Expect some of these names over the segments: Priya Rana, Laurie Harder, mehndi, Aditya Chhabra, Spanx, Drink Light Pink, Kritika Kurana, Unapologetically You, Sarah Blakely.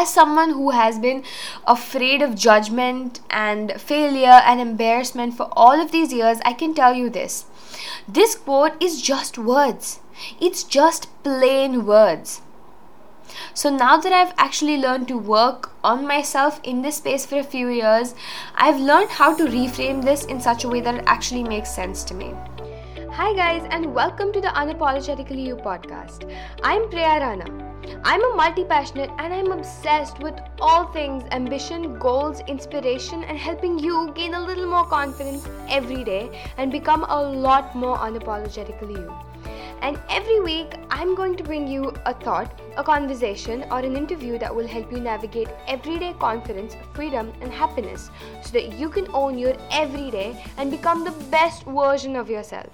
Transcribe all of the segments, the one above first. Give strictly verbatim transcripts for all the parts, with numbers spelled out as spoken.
As someone who has been afraid of judgment and failure and embarrassment for all of these years, I can tell you this. This quote is just words. It's just plain words. So now that I've actually learned to work on myself in this space for a few years, I've learned how to reframe this in such a way that it actually makes sense to me. Hi guys, and welcome to the Unapologetically You podcast. I'm Priya Rana. I'm a multi-passionate and I'm obsessed with all things ambition, goals, inspiration, and helping you gain a little more confidence every day and become a lot more unapologetically you. And every week, I'm going to bring you a thought, a conversation, or an interview that will help you navigate everyday confidence, freedom, and happiness so that you can own your everyday and become the best version of yourself.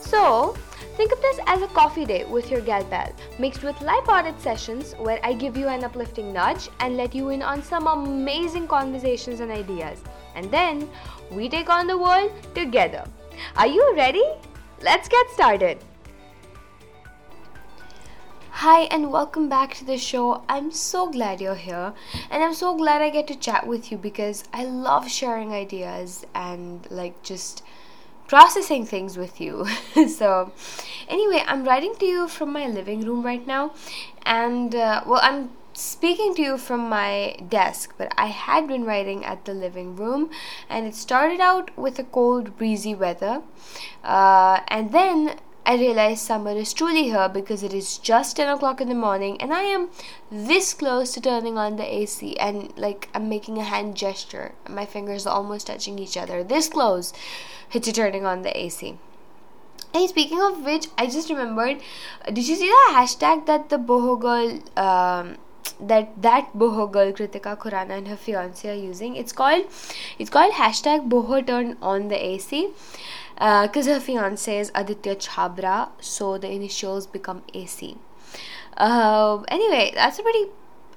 So, think of this as a coffee day with your gal pal, mixed with live audit sessions where I give you an uplifting nudge and let you in on some amazing conversations and ideas. And then, we take on the world together. Are you ready? Let's get started. Hi and welcome back to the show. I'm so glad you're here, and I'm so glad I get to chat with you because I love sharing ideas and like just processing things with you. So anyway, I'm writing to you from my living room right now, and uh, well I'm speaking to you from my desk, but I had been writing at the living room, and it started out with a cold breezy weather, uh, and then I realized summer is truly here because it is just ten o'clock in the morning and I am this close to turning on the A C, and like I'm making a hand gesture. My fingers are almost touching each other. This close to turning on the A C. Hey, speaking of which, I just remembered, did you see the hashtag that the boho girl, um, that that boho girl Kritika Kurana and her fiance are using? It's called, it's called hashtag boho turn on the A C. Because uh, her fiance is Aditya Chhabra, so the initials become A C. Uh, anyway, that's a pretty,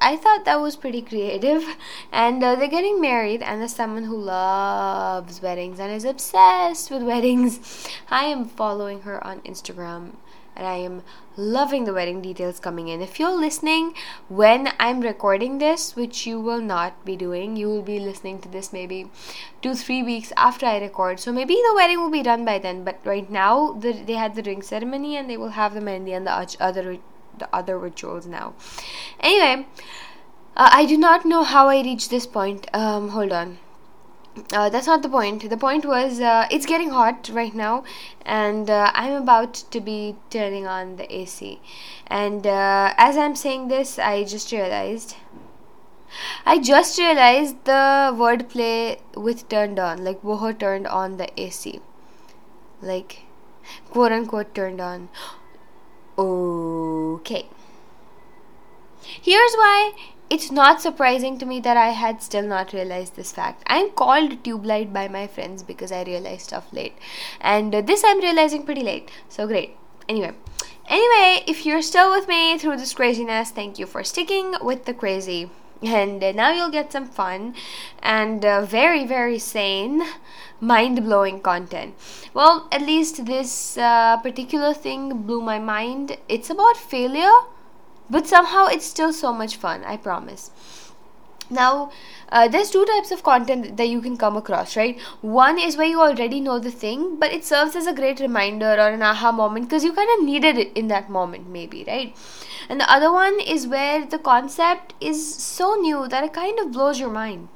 I thought that was pretty creative. And uh, they're getting married, and as someone who loves weddings and is obsessed with weddings, I am following her on Instagram. And I am loving the wedding details coming in. If you're listening when I'm recording this, which you will not be doing, you will be listening to this maybe two, three weeks after I record. So maybe the wedding will be done by then. But right now, the, they had the ring ceremony, and they will have the mehndi and the other, the other rituals now. Anyway, uh, I do not know how I reached this point. Um, hold on. Uh, that's not the point. The point was, uh, it's getting hot right now, and uh, I'm about to be turning on the A C. And uh, as I'm saying this, I just realized, I just realized the wordplay with turned on, like boho turned on the A C, like quote unquote turned on. Okay. Here's why. It's not surprising to me that I had still not realized this fact. I'm called tube light by my friends because I realize stuff late. And this I'm realizing pretty late. So great. Anyway. Anyway, if you're still with me through this craziness, thank you for sticking with the crazy. And now you'll get some fun and uh, very, very sane, mind-blowing content. Well, at least this uh, particular thing blew my mind. It's about failure. But somehow it's still so much fun, I promise. Now, uh, there's two types of content that you can come across, right? One is where you already know the thing, but it serves as a great reminder or an aha moment because you kind of needed it in that moment maybe, right? And the other one is where the concept is so new that it kind of blows your mind.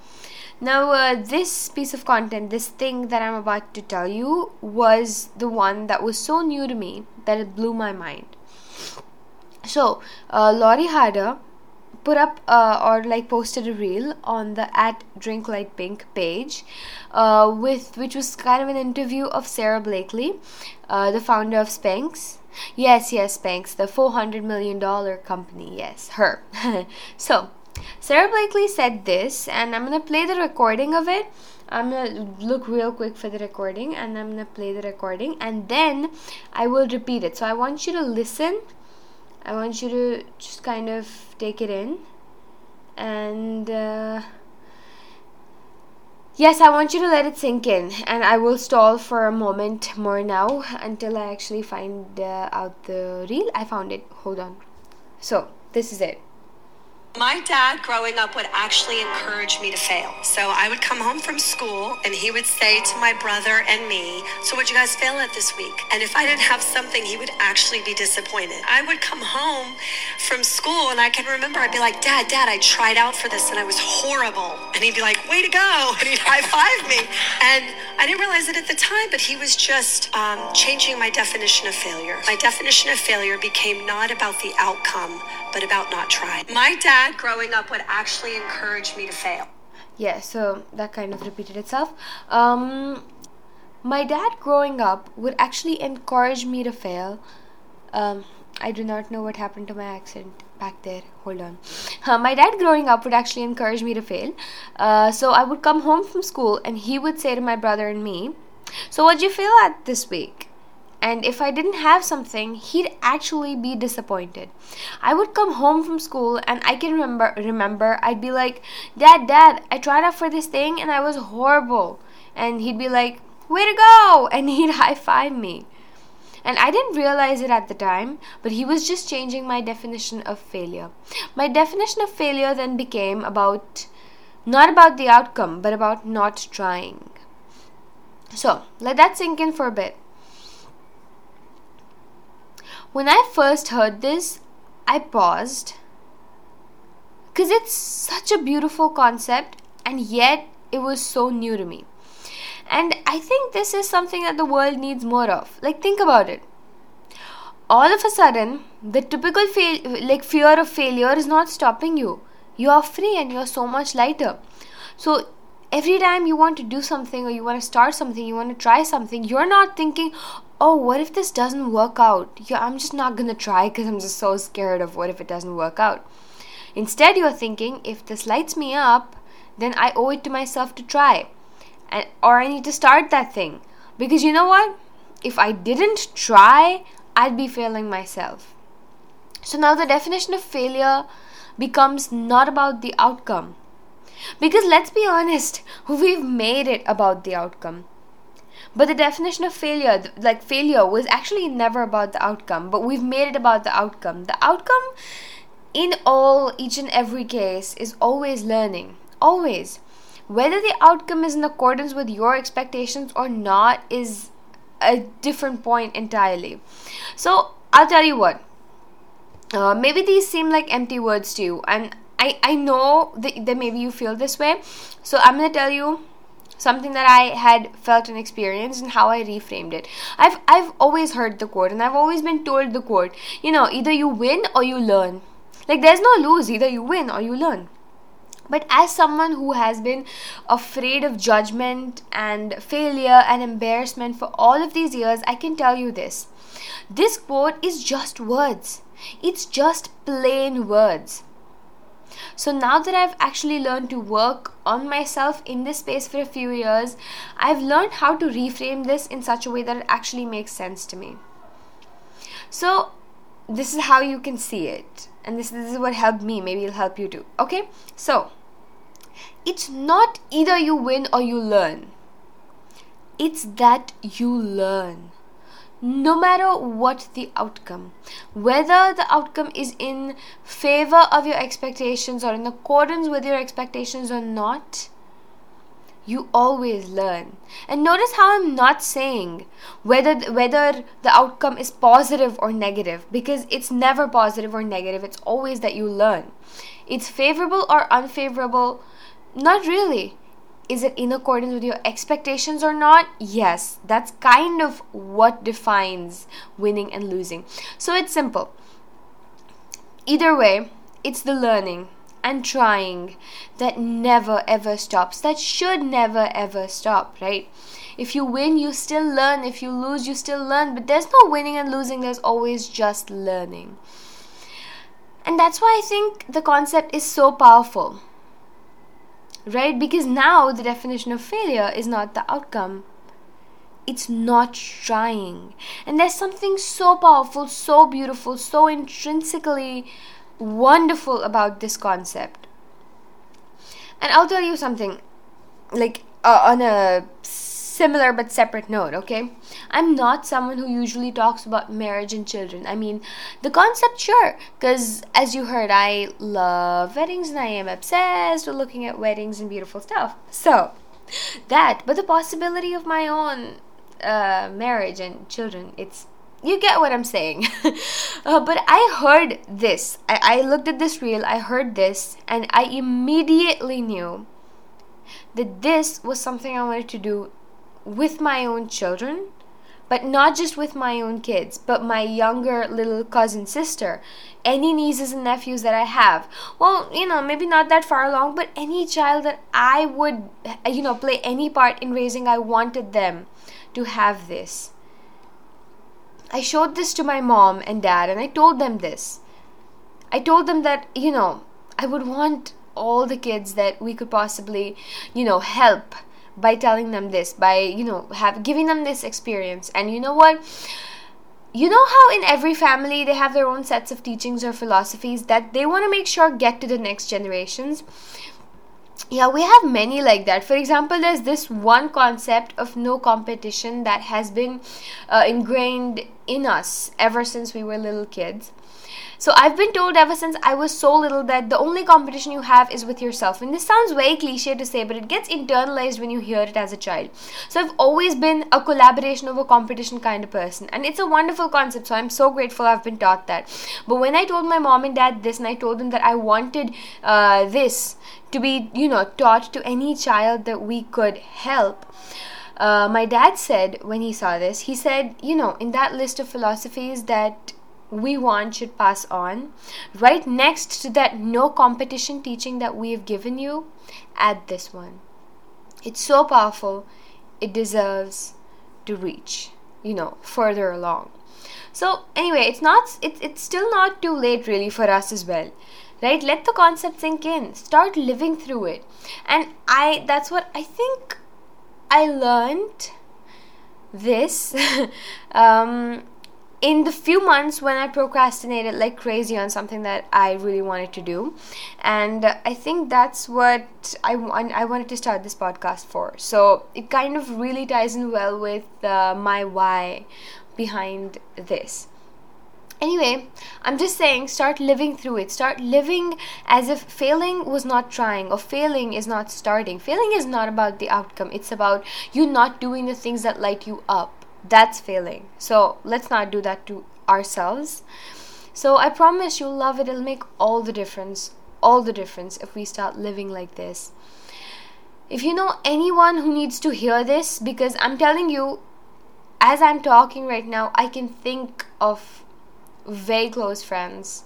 Now, uh, this piece of content, this thing that I'm about to tell you was the one that was so new to me that it blew my mind. So, uh, Laurie Harder put up uh, or like posted a reel on the at Drink Light Pink page, uh, with which was kind of an interview of Sarah Blakely, uh, the founder of Spanx. Yes, yes, Spanx, the four hundred million dollars company. Yes, her. So, Sarah Blakely said this, and I'm going to play the recording of it. I'm going to look real quick for the recording, and I'm going to play the recording, and then I will repeat it. So, I want you to listen. I want you to just kind of take it in, and uh, yes, I want you to let it sink in, and I will stall for a moment more now until I actually find uh, out the reel. I found it. Hold on. So, this is it. My dad growing up would actually encourage me to fail. So I would come home from school and he would say to my brother and me, so what'd you guys fail at this week? And if I didn't have something, he would actually be disappointed. I would come home from school and I can remember I'd be like, Dad, Dad, I tried out for this and I was horrible. And he'd be like, way to go. And he'd high five me. And I didn't realize it at the time, but he was just um, changing my definition of failure. My definition of failure became not about the outcome, but about not trying. My dad growing up would actually encourage me to fail. Yeah, so that kind of repeated itself. Um, my dad growing up would actually encourage me to fail. Um, I do not know what happened to my accent back there. Hold on. Uh, my dad growing up would actually encourage me to fail. Uh, so I would come home from school and he would say to my brother and me, so what'd you fail at this week? And if I didn't have something, he'd actually be disappointed. I would come home from school and I can remember, remember I'd be like, Dad, Dad, I tried out for this thing and I was horrible. And he'd be like, way to go! And he'd high-five me. And I didn't realize it at the time, but he was just changing my definition of failure. My definition of failure then became about, not about the outcome, but about not trying. So, let that sink in for a bit. When I first heard this, I paused because it's such a beautiful concept and yet it was so new to me. And I think this is something that the world needs more of. Like, think about it. All of a sudden, the typical fail- like fear of failure is not stopping you. You are free and you are so much lighter. So every time you want to do something or you want to start something, you want to try something, you're not thinking, oh, what if this doesn't work out? Yeah, I'm just not going to try because I'm just so scared of what if it doesn't work out. Instead, you're thinking, if this lights me up, then I owe it to myself to try. and Or I need to start that thing. Because you know what? If I didn't try, I'd be failing myself. So now the definition of failure becomes not about the outcome. Because let's be honest, we've made it about the outcome. But the definition of failure, like failure, was actually never about the outcome. But we've made it about the outcome. The outcome in all, each and every case, is always learning. Always. Whether the outcome is in accordance with your expectations or not is a different point entirely. So, I'll tell you what. Uh, maybe these seem like empty words to you. And I, I know that, that maybe you feel this way. So, I'm going to tell you something that I had felt and experienced and how I reframed it. I've I've always heard the quote and I've always been told the quote, you know, either you win or you learn. Like, there's no lose, either you win or you learn. But as someone who has been afraid of judgment and failure and embarrassment for all of these years, I can tell you this. This quote is just words. It's just plain words. So now that I've actually learned to work on myself in this space for a few years, I've learned how to reframe this in such a way that it actually makes sense to me. So this is how you can see it. And this, this is what helped me. Maybe it'll help you too. Okay? So it's not either you win or you learn. It's that you learn. No matter what the outcome, whether the outcome is in favor of your expectations or in accordance with your expectations or not, you always learn. And notice how I'm not saying whether whether the outcome is positive or negative, because it's never positive or negative. It's always that you learn. It's favorable or unfavorable? Not really. Is it in accordance with your expectations or not? Yes, that's kind of what defines winning and losing. So it's simple. Either way, it's the learning and trying that never ever stops. That should never ever stop, right? If you win, you still learn. If you lose, you still learn. But there's no winning and losing. There's always just learning. And that's why I think the concept is so powerful. Right? Because now the definition of failure is not the outcome. It's not trying. And there's something so powerful, so beautiful, so intrinsically wonderful about this concept. And I'll tell you something. Like, uh, on a similar but separate note, okay? I'm not someone who usually talks about marriage and children. I mean, the concept, sure, because as you heard, I love weddings and I am obsessed with looking at weddings and beautiful stuff. So, that, but the possibility of my own uh, marriage and children, it's, you get what I'm saying. uh, but I heard this. I, I looked at this reel, I heard this, and I immediately knew that this was something I wanted to do with my own children, but not just with my own kids, but my younger little cousin sister, any nieces and nephews that I have. Well, you know, maybe not that far along, but any child that I would, you know, play any part in raising, I wanted them to have this. I showed this to my mom and dad, and I told them this. I told them that, you know, I would want all the kids that we could possibly, you know, help by telling them this, by, you know, have giving them this experience. And you know what? You know how in every family they have their own sets of teachings or philosophies that they want to make sure get to the next generations? Yeah, we have many like that. For example, there's this one concept of no competition that has been uh, ingrained in us ever since we were little kids. So I've been told ever since I was so little that the only competition you have is with yourself. And this sounds very cliche to say, but it gets internalized when you hear it as a child. So I've always been a collaboration over competition kind of person. And it's a wonderful concept, so I'm so grateful I've been taught that. But when I told my mom and dad this, and I told them that I wanted uh, this to be, you know, taught to any child that we could help, uh, my dad said, when he saw this, he said, you know, in that list of philosophies that we want should pass on, right next to that no competition teaching that we have given you, add this one. It's so powerful, it deserves to reach, you know, further along. So anyway, it's not it's it's still not too late really for us as well, right? Let the concept sink in, start living through it. And I that's what I think I learned this um in the few months when I procrastinated like crazy on something that I really wanted to do. And uh, I think that's what I, w- I wanted to start this podcast for. So it kind of really ties in well with uh, my why behind this. Anyway, I'm just saying, start living through it. Start living as if failing was not trying, or failing is not starting. Failing is not about the outcome. It's about you not doing the things that light you up. That's failing. So let's not do that to ourselves. So I promise you'll love it. It'll make all the difference. All the difference if we start living like this. If you know anyone who needs to hear this, because I'm telling you, as I'm talking right now, I can think of very close friends,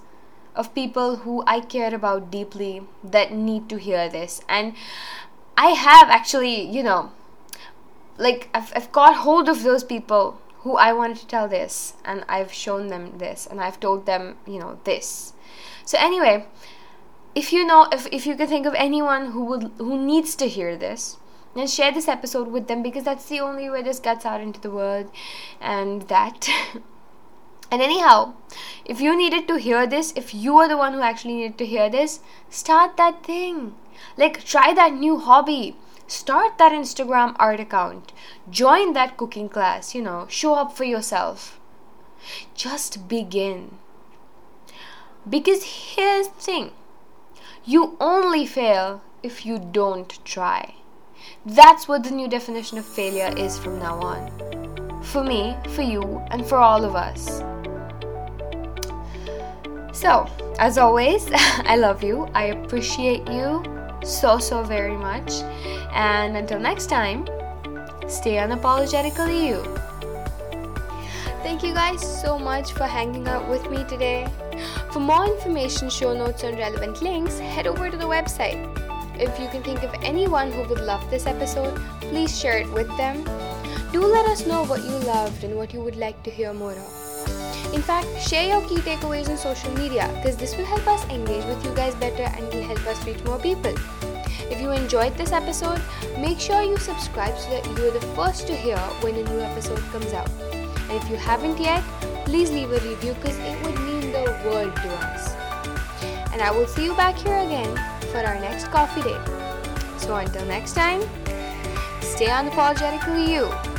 of people who I care about deeply that need to hear this. And I have actually, you know, Like, I've, I've caught hold of those people who I wanted to tell this, and I've shown them this, and I've told them, you know, this. So anyway, if you know, if, if you can think of anyone who would who needs to hear this, then share this episode with them, because that's the only way this gets out into the world, and that. And anyhow, if you needed to hear this, if you are the one who actually needed to hear this, start that thing. Like, try that new hobby. Start that Instagram art account. Join that cooking class, you know, show up for yourself. Just begin. Because here's the thing. You only fail if you don't try. That's what the new definition of failure is from now on. For me, for you, and for all of us. So, as always, I love you. I appreciate you so, so very much. And until next time, stay unapologetically you. Thank you guys so much for hanging out with me today. For more information, show notes, and relevant links, head over to the website. If you can think of anyone who would love this episode, please share it with them. Do let us know what you loved and what you would like to hear more of. In fact, share your key takeaways on social media, because this will help us engage with you guys better and will help us reach more people. If you enjoyed this episode, make sure you subscribe so that you are the first to hear when a new episode comes out. And if you haven't yet, please leave a review, because it would mean the world to us. And I will see you back here again for our next coffee date. So until next time, Stay unapologetically you.